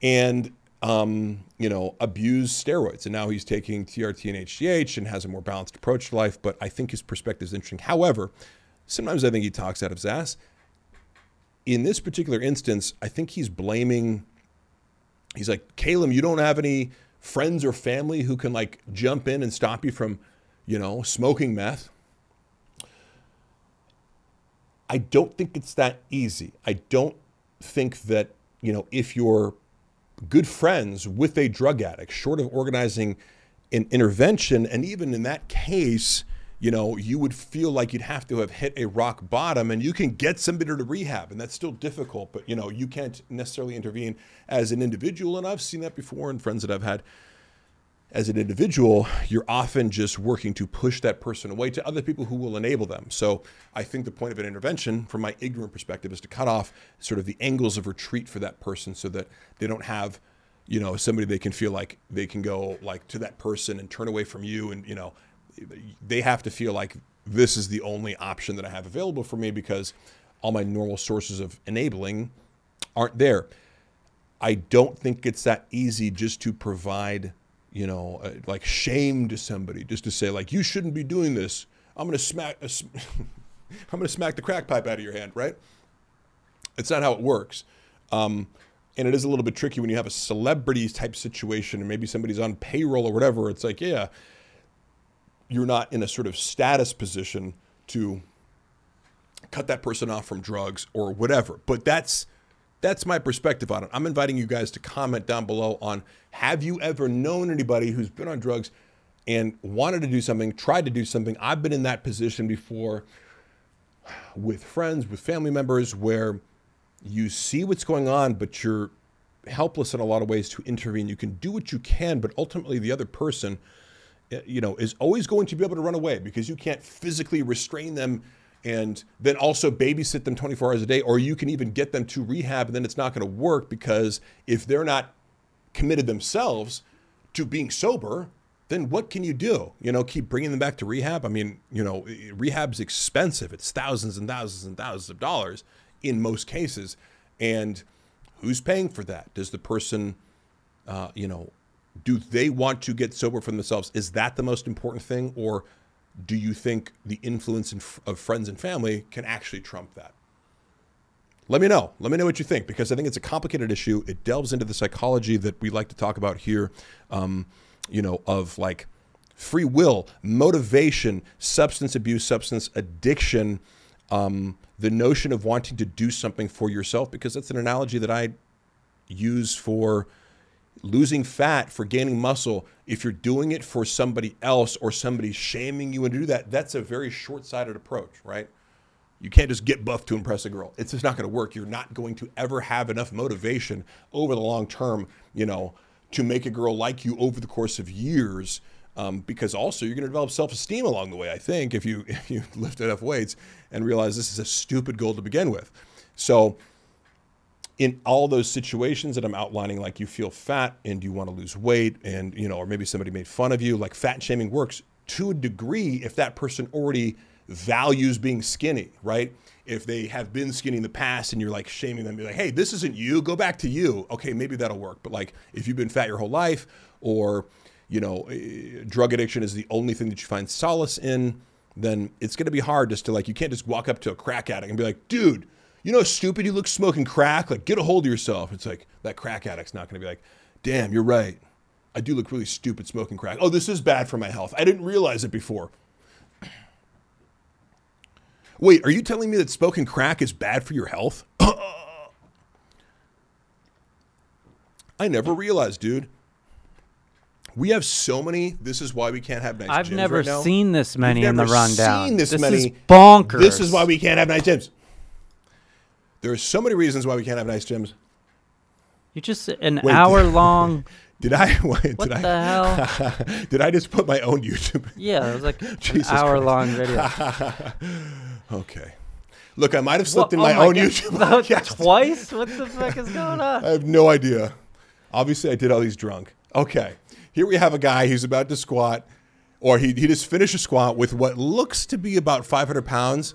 and, you know, abuse steroids. And now he's taking TRT and HGH and has a more balanced approach to life. But I think his perspective is interesting. However, sometimes I think he talks out of his ass. In this particular instance, I think he's blaming, he's like, Calum, you don't have any friends or family who can like jump in and stop you from, you know, smoking meth. I don't think it's that easy. I don't think that, you know, if you're good friends with a drug addict, short of organizing an intervention, and even in that case, you know, you would feel like you'd have to have hit a rock bottom, and you can get somebody to rehab, and that's still difficult, but you know, you can't necessarily intervene as an individual. And I've seen that before in friends that I've had. As an individual, you're often just working to push that person away to other people who will enable them. So I think the point of an intervention, from my ignorant perspective, is to cut off sort of the angles of retreat for that person so that they don't have, you know, somebody they can feel like they can go like to that person and turn away from you. And, you know, they have to feel like this is the only option that I have available for me because all my normal sources of enabling aren't there. I don't think it's that easy just to provide, you know, like shame to somebody, just to say like, you shouldn't be doing this. I'm going to smack, I'm going to smack the crack pipe out of your hand, right? It's not how it works. And it is a little bit tricky when you have a celebrity type situation and maybe somebody's on payroll or whatever. It's like, yeah, you're not in a sort of status position to cut that person off from drugs or whatever. But that's my perspective on it. I'm inviting you guys to comment down below on, have you ever known anybody who's been on drugs and wanted to do something, tried to do something? I've been in that position before with friends, with family members, where you see what's going on, but you're helpless in a lot of ways to intervene. You can do what you can, but ultimately the other person, you know, is always going to be able to run away because you can't physically restrain them and then also babysit them 24 hours a day, or you can even get them to rehab, and then it's not going to work because if they're not committed themselves to being sober, then what can you do? You know, keep bringing them back to rehab? I mean, you know, rehab's expensive. It's thousands and thousands and thousands of dollars in most cases. And who's paying for that? Does the person, you know, do they want to get sober for themselves? Is that the most important thing? Or do you think the influence of friends and family can actually trump that? Let me know. Let me know what you think, because I think it's a complicated issue. It delves into the psychology that we like to talk about here, you know, of like free will, motivation, substance abuse, substance addiction, the notion of wanting to do something for yourself, because that's an analogy that I use for losing fat, for gaining muscle. If you're doing it for somebody else or somebody shaming you into do that, that's a very short-sighted approach, right? You can't just get buff to impress a girl. It's just not going to work. You're not going to ever have enough motivation over the long term, you know, to make a girl like you over the course of years, because also you're going to develop self-esteem along the way, I think, if you lift enough weights and realize this is a stupid goal to begin with. So in all those situations that I'm outlining, like you feel fat and you want to lose weight and, you know, or maybe somebody made fun of you, like fat shaming works to a degree if that person already values being skinny, right? If they have been skinny in the past and you're like shaming them, you're like, hey, this isn't you, go back to you. Okay, maybe that'll work. But like if you've been fat your whole life, or, you know, drug addiction is the only thing that you find solace in, then it's going to be hard just to like, you can't just walk up to a crack addict and be like, dude, you know, stupid, you look smoking crack, like get a hold of yourself. It's like that crack addict's not going to be like, damn, you're right. I do look really stupid smoking crack. Oh, this is bad for my health. I didn't realize it before. Wait, are you telling me that smoking crack is bad for your health? I never realized, dude. We have so many. This is why we can't have nice gyms. I've never seen this many in the rundown. This is bonkers. This is why we can't have nice gyms. There are so many reasons why we can't have nice gyms. You're just an hour long. What the hell? Did I just put my own YouTube? Yeah, it was like an hour long video. Okay. Look, I might have slipped in my own YouTube podcast. Twice? What the fuck is going on? I have no idea. Obviously, I did all these drunk. Okay. Here we have a guy who's about to squat, or he just finished a squat with what looks to be about 500 pounds.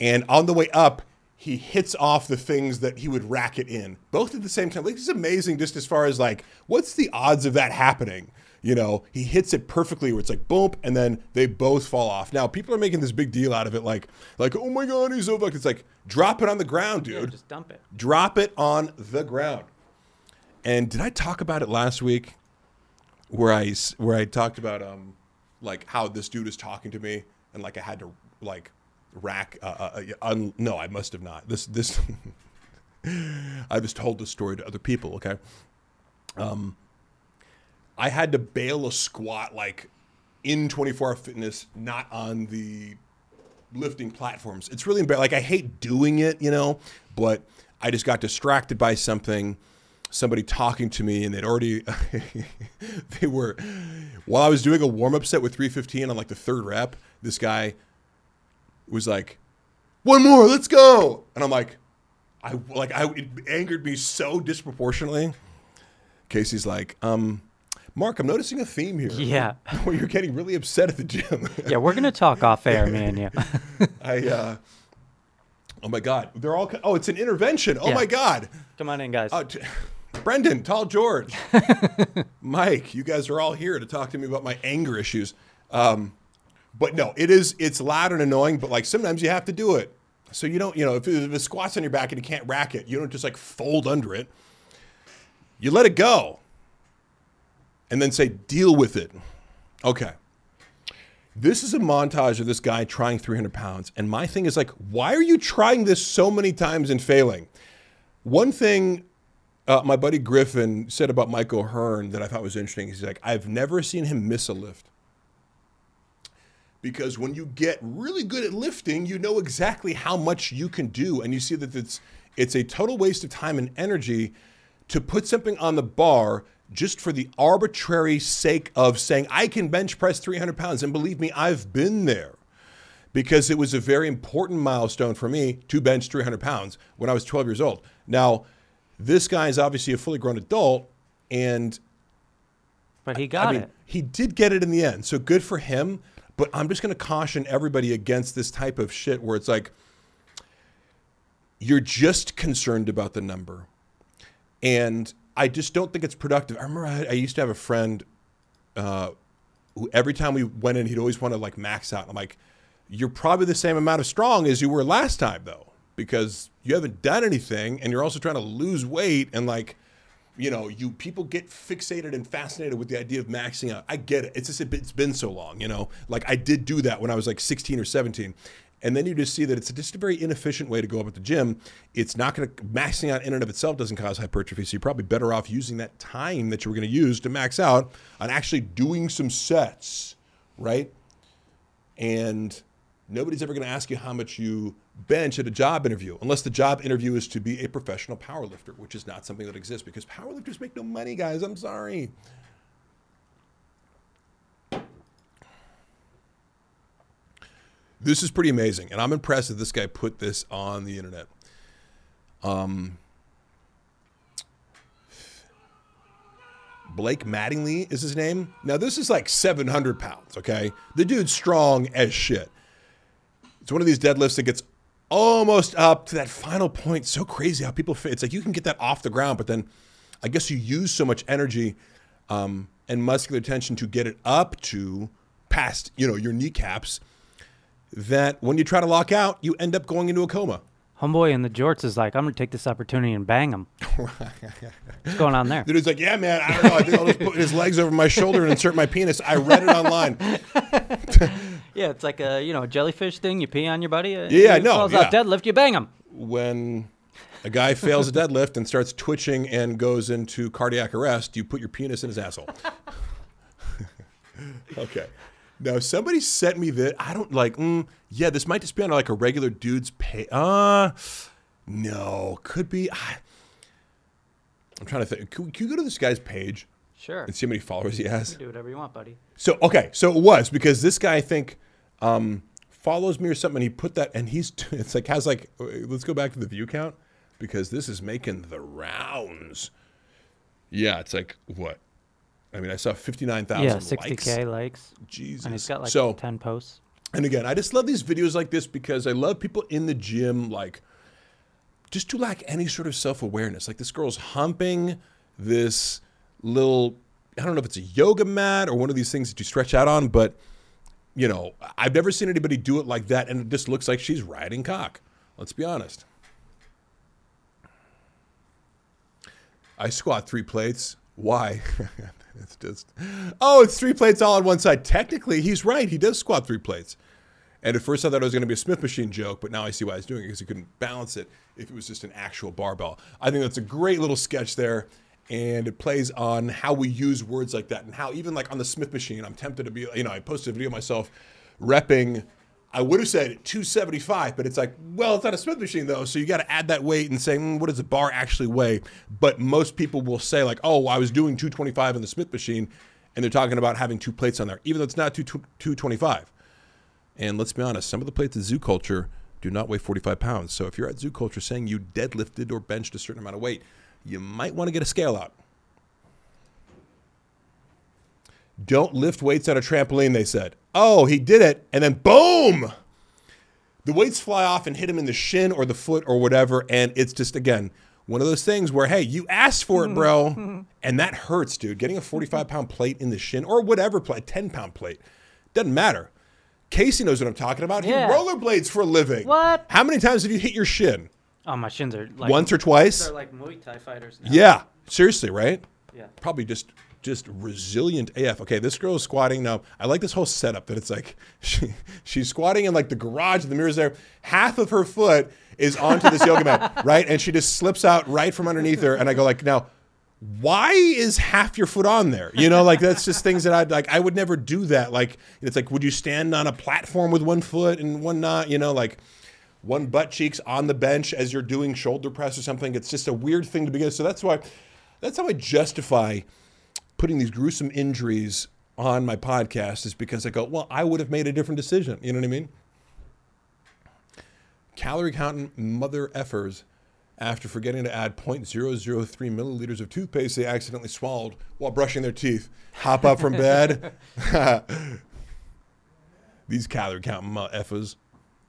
And on the way up, he hits off the things that he would rack it in, both at the same time. Like, it's amazing just as far as like, what's the odds of that happening? You know, he hits it perfectly where it's like, boom, and then they both fall off. Now, people are making this big deal out of it, like oh my God, he's so fucked. It's like, drop it on the ground, dude. Yeah, just dump it. Drop it on the ground. And did I talk about it last week where I talked about like how this dude was talking to me and like I had to like rack no, I must have not. This I was told this story to other people, okay? I had to bail a squat like in 24-hour fitness, not on the lifting platforms. It's really embarrassing. Like I hate doing it, you know, but I just got distracted by something. Somebody talking to me, and they'd already, they were, while I was doing a warm-up set with 315 on like the third rep, this guy was like, one more, let's go. And I'm like, it angered me so disproportionately. Casey's like, Mark, I'm noticing a theme here. Yeah. Where you're getting really upset at the gym. Yeah, we're going to talk off air, me and you. Oh my God, they're all, oh, it's an intervention. Oh yeah. My God. Come on in, guys. Brendan, Tall George, Mike, you guys are all here to talk to me about my anger issues. But no, it's loud and annoying, but like sometimes you have to do it. So you don't, you know, if it squats on your back and you can't rack it, you don't just like fold under it. You let it go and then say, deal with it. Okay. This is a montage of this guy trying 300 pounds. And my thing is like, why are you trying this so many times and failing? One thing my buddy Griffin said about Michael Hearn that I thought was interesting. He's like, I've never seen him miss a lift. Because when you get really good at lifting, you know exactly how much you can do. And you see that it's a total waste of time and energy to put something on the bar just for the arbitrary sake of saying, I can bench press 300 pounds. And believe me, I've been there. Because it was a very important milestone for me to bench 300 pounds when I was 12 years old. Now, this guy is obviously a fully grown adult, but he got it. He did get it in the end, so good for him. But I'm just going to caution everybody against this type of shit where it's like, you're just concerned about the number. And I just don't think it's productive. I remember I used to have a friend who every time we went in, he'd always want to like max out. I'm like, you're probably the same amount of strong as you were last time, though, because you haven't done anything, and you're also trying to lose weight, and like, you know, people get fixated and fascinated with the idea of maxing out. I get it. It's just it's been so long, you know. Like I did do that when I was like 16 or 17, and then you just see that it's just a very inefficient way to go up at the gym. It's not going to maxing out in and of itself doesn't cause hypertrophy, so you're probably better off using that time that you were going to use to max out on actually doing some sets, right? And nobody's ever going to ask you how much you bench at a job interview, unless the job interview is to be a professional powerlifter, which is not something that exists because powerlifters make no money, guys. I'm sorry. This is pretty amazing, and I'm impressed that this guy put this on the internet. Blake Mattingly is his name. Now, this is like 700 pounds, okay? The dude's strong as shit. It's one of these deadlifts that gets almost up to that final point. So crazy how people fit. It's like you can get that off the ground, but then I guess you use so much energy and muscular tension to get it up to past, you know, your kneecaps that when you try to lock out, you end up going into a coma. Homeboy in the jorts is like, I'm going to take this opportunity and bang him. What's going on there? The dude's like, yeah, man, I don't know. I think I'll just put his legs over my shoulder and insert my penis. I read it online. Yeah, it's like a, you know, jellyfish thing. You pee on your buddy. Yeah, no. Falls out deadlift, you bang him. When a guy fails a deadlift and starts twitching and goes into cardiac arrest, you put your penis in his asshole. Okay. Now, somebody sent me that. I don't like, yeah, this might just be on like a regular dude's pay. No, could be. I'm trying to think. Can you go to this guy's page? Sure. And see how many followers he has? You can do whatever you want, buddy. So, okay. So it was because this guy, I think, follows me or something. And he put that, and it's like, has like, let's go back to the view count because this is making the rounds. Yeah. It's like, what? I mean, I saw 59,000 likes. Yeah, 60K likes. Jesus. And it's got like 10 posts. And again, I just love these videos like this because I love people in the gym, like, just to lack any sort of self-awareness. Like, this girl's humping this little, I don't know if it's a yoga mat or one of these things that you stretch out on, but, you know, I've never seen anybody do it like that, and it just looks like she's riding cock. Let's be honest. I squat 3 plates. Why? It's just, it's 3 plates all on one side. Technically, he's right. He does squat 3 plates. And at first I thought it was going to be a Smith machine joke, but now I see why he's doing it because he couldn't balance it if it was just an actual barbell. I think that's a great little sketch there. And it plays on how we use words like that and how even like on the Smith machine, I'm tempted to be, you know, I posted a video of myself repping, I would have said 275, but it's like, well, it's not a Smith machine though. So you got to add that weight and say, what does the bar actually weigh? But most people will say like, oh, I was doing 225 in the Smith machine. And they're talking about having 2 plates on there, even though it's not 225. And let's be honest, some of the plates at Zoo Culture do not weigh 45 pounds. So if you're at Zoo Culture saying you deadlifted or benched a certain amount of weight, you might want to get a scale out. Don't lift weights on a trampoline, they said. Oh, he did it, and then boom! The weights fly off and hit him in the shin or the foot or whatever, and it's just, again, one of those things where, hey, you asked for it, bro, and that hurts, dude. Getting a 45-pound plate in the shin or whatever plate, 10-pound plate, doesn't matter. Casey knows what I'm talking about. Yeah. He rollerblades for a living. What? How many times have you hit your shin? Oh, my shins are like... Once or twice? They're like Muay Thai fighters now. Yeah, seriously, right? Yeah. Probably just resilient AF. Okay, this girl is squatting now. I like this whole setup that it's like she's squatting in like the garage, the mirror's there. Half of her foot is onto this yoga mat, right? And she just slips out right from underneath her. And I go like, now, why is half your foot on there? You know, like that's just things that I'd like, I would never do that. Like, it's like, would you stand on a platform with one foot and one not, you know, like one butt cheek's on the bench as you're doing shoulder press or something. It's just a weird thing to begin. So that's how I justify putting these gruesome injuries on my podcast is because I go, well, I would have made a different decision. You know what I mean? Calorie counting mother effers. After forgetting to add 0.003 milliliters of toothpaste they accidentally swallowed while brushing their teeth. Hop up from bed. These calorie count effers.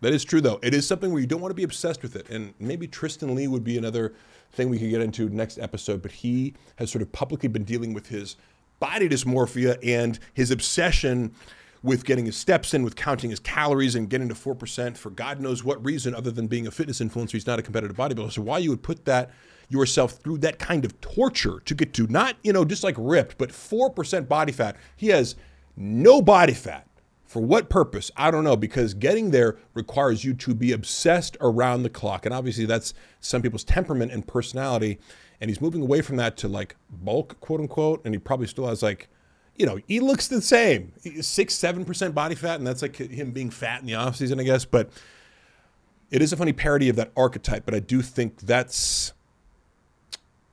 That is true, though. It is something where you don't want to be obsessed with it. And maybe Tristan Lee would be another thing we could get into next episode, but he has sort of publicly been dealing with his body dysmorphia and his obsession with getting his steps in, with counting his calories and getting to 4% for God knows what reason other than being a fitness influencer. He's not a competitive bodybuilder. So why you would put that yourself through that kind of torture to get to not, you know, just like ripped, but 4% body fat. He has no body fat. For what purpose? I don't know, because getting there requires you to be obsessed around the clock. And obviously that's some people's temperament and personality. And he's moving away from that to like bulk, quote unquote. And he probably still has like, you know, he looks the same, 6-7% body fat, and that's like him being fat in the off season, I guess. But it is a funny parody of that archetype. But I do think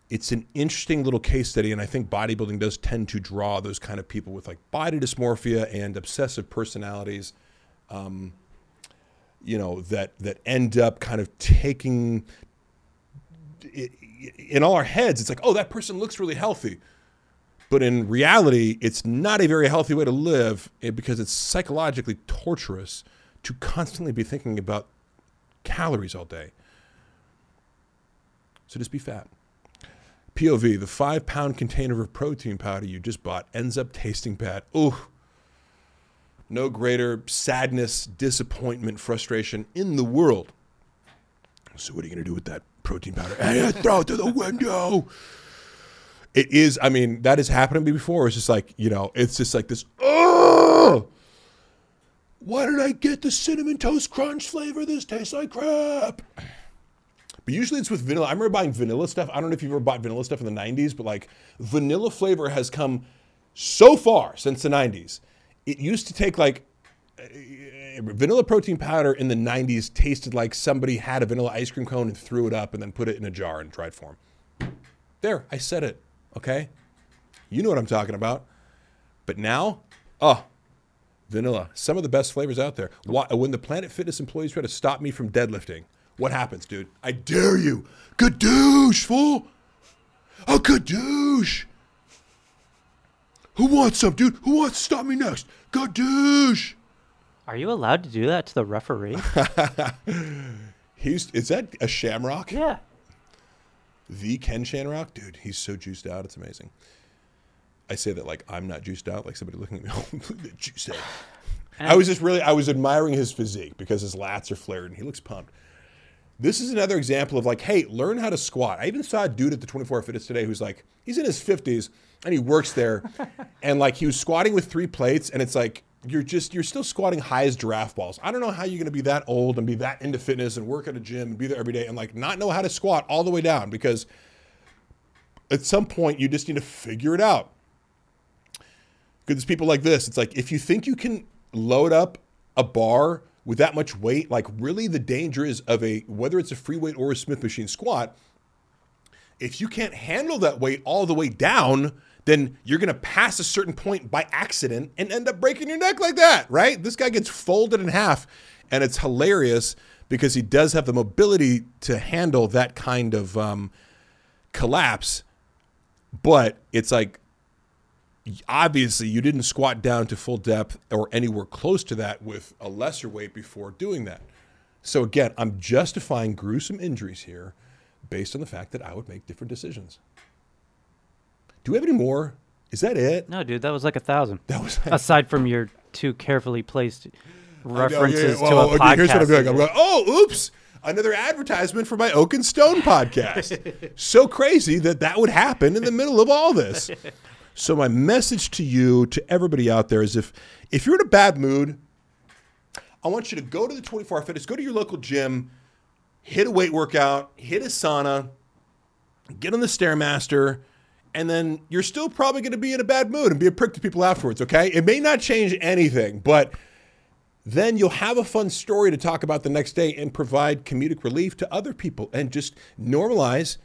it's an interesting little case study, and I think bodybuilding does tend to draw those kind of people with like body dysmorphia and obsessive personalities. you know, that end up kind of taking it, in all our heads, it's like, oh, that person looks really healthy. But in reality, it's not a very healthy way to live because it's psychologically torturous to constantly be thinking about calories all day. So just be fat. POV, the 5-pound container of protein powder you just bought ends up tasting bad. Ooh. No greater sadness, disappointment, frustration in the world. So what are you going to do with that protein powder? And throw it through the window. It is, I mean, that has happened to me before. It's just like, you know, it's just like this, oh, why did I get the Cinnamon Toast Crunch flavor? This tastes like crap. But usually it's with vanilla. I remember buying vanilla stuff. I don't know if you've ever bought vanilla stuff in the 90s, but like vanilla flavor has come so far since the 90s. It used to take like vanilla protein powder in the 90s tasted like somebody had a vanilla ice cream cone and threw it up and then put it in a jar in dried form. There, I said it, okay? You know what I'm talking about. But now, oh, vanilla. Some of the best flavors out there. When the Planet Fitness employees try to stop me from deadlifting, what happens, dude? I dare you. Good douche, fool. Oh, good douche. Who wants some, dude? Who wants to stop me next? Good douche. Are you allowed to do that to the referee? Is that a Shamrock? Yeah. The Ken Shamrock, dude, he's so juiced out, it's amazing. I say that like I'm not juiced out, like somebody looking at me, oh, juiced out. I was admiring his physique because his lats are flared and he looks pumped. This is another example of like, hey, learn how to squat. I even saw a dude at the 24-hour fitness today who's like, he's in his 50s and he works there, and like he was squatting with 3 plates, and it's like you're still squatting high as giraffe balls. I don't know how you're going to be that old and be that into fitness and work at a gym and be there every day and like not know how to squat all the way down, because at some point you just need to figure it out. Because there's people like this. It's like if you think you can load up a bar with that much weight, like really the danger is of whether it's a free weight or a Smith machine squat, if you can't handle that weight all the way down, then you're going to pass a certain point by accident and end up breaking your neck like that, right? This guy gets folded in half, and it's hilarious because he does have the mobility to handle that kind of collapse, but it's like obviously you didn't squat down to full depth or anywhere close to that with a lesser weight before doing that. So again, I'm justifying gruesome injuries here based on the fact that I would make different decisions. Do we have any more? Is that it? No, dude, that was like 1,000. That was aside from your 2 carefully placed references to a podcast. Here's what I'm doing. I'm like, oh, oops, another advertisement for my Oak and Stone podcast. So crazy that would happen in the middle of all this. So my message to you, to everybody out there, is if you're in a bad mood, I want you to go to the 24-hour fitness, go to your local gym, hit a weight workout, hit a sauna, get on the Stairmaster, and then you're still probably going to be in a bad mood and be a prick to people afterwards, okay? It may not change anything, but then you'll have a fun story to talk about the next day and provide comedic relief to other people and just normalize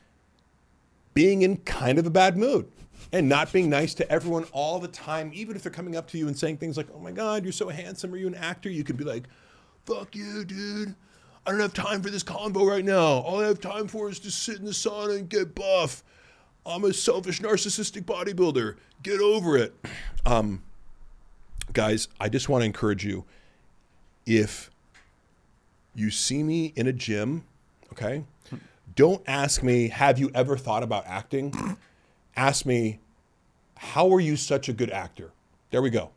being in kind of a bad mood and not being nice to everyone all the time, even if they're coming up to you and saying things like, oh, my God, you're so handsome. Are you an actor? You could be like, fuck you, dude. I don't have time for this convo right now. All I have time for is to sit in the sauna and get buff. I'm a selfish, narcissistic bodybuilder. Get over it. Guys, I just want to encourage you. If you see me in a gym, okay, don't ask me, have you ever thought about acting? Ask me, how are you such a good actor? There we go.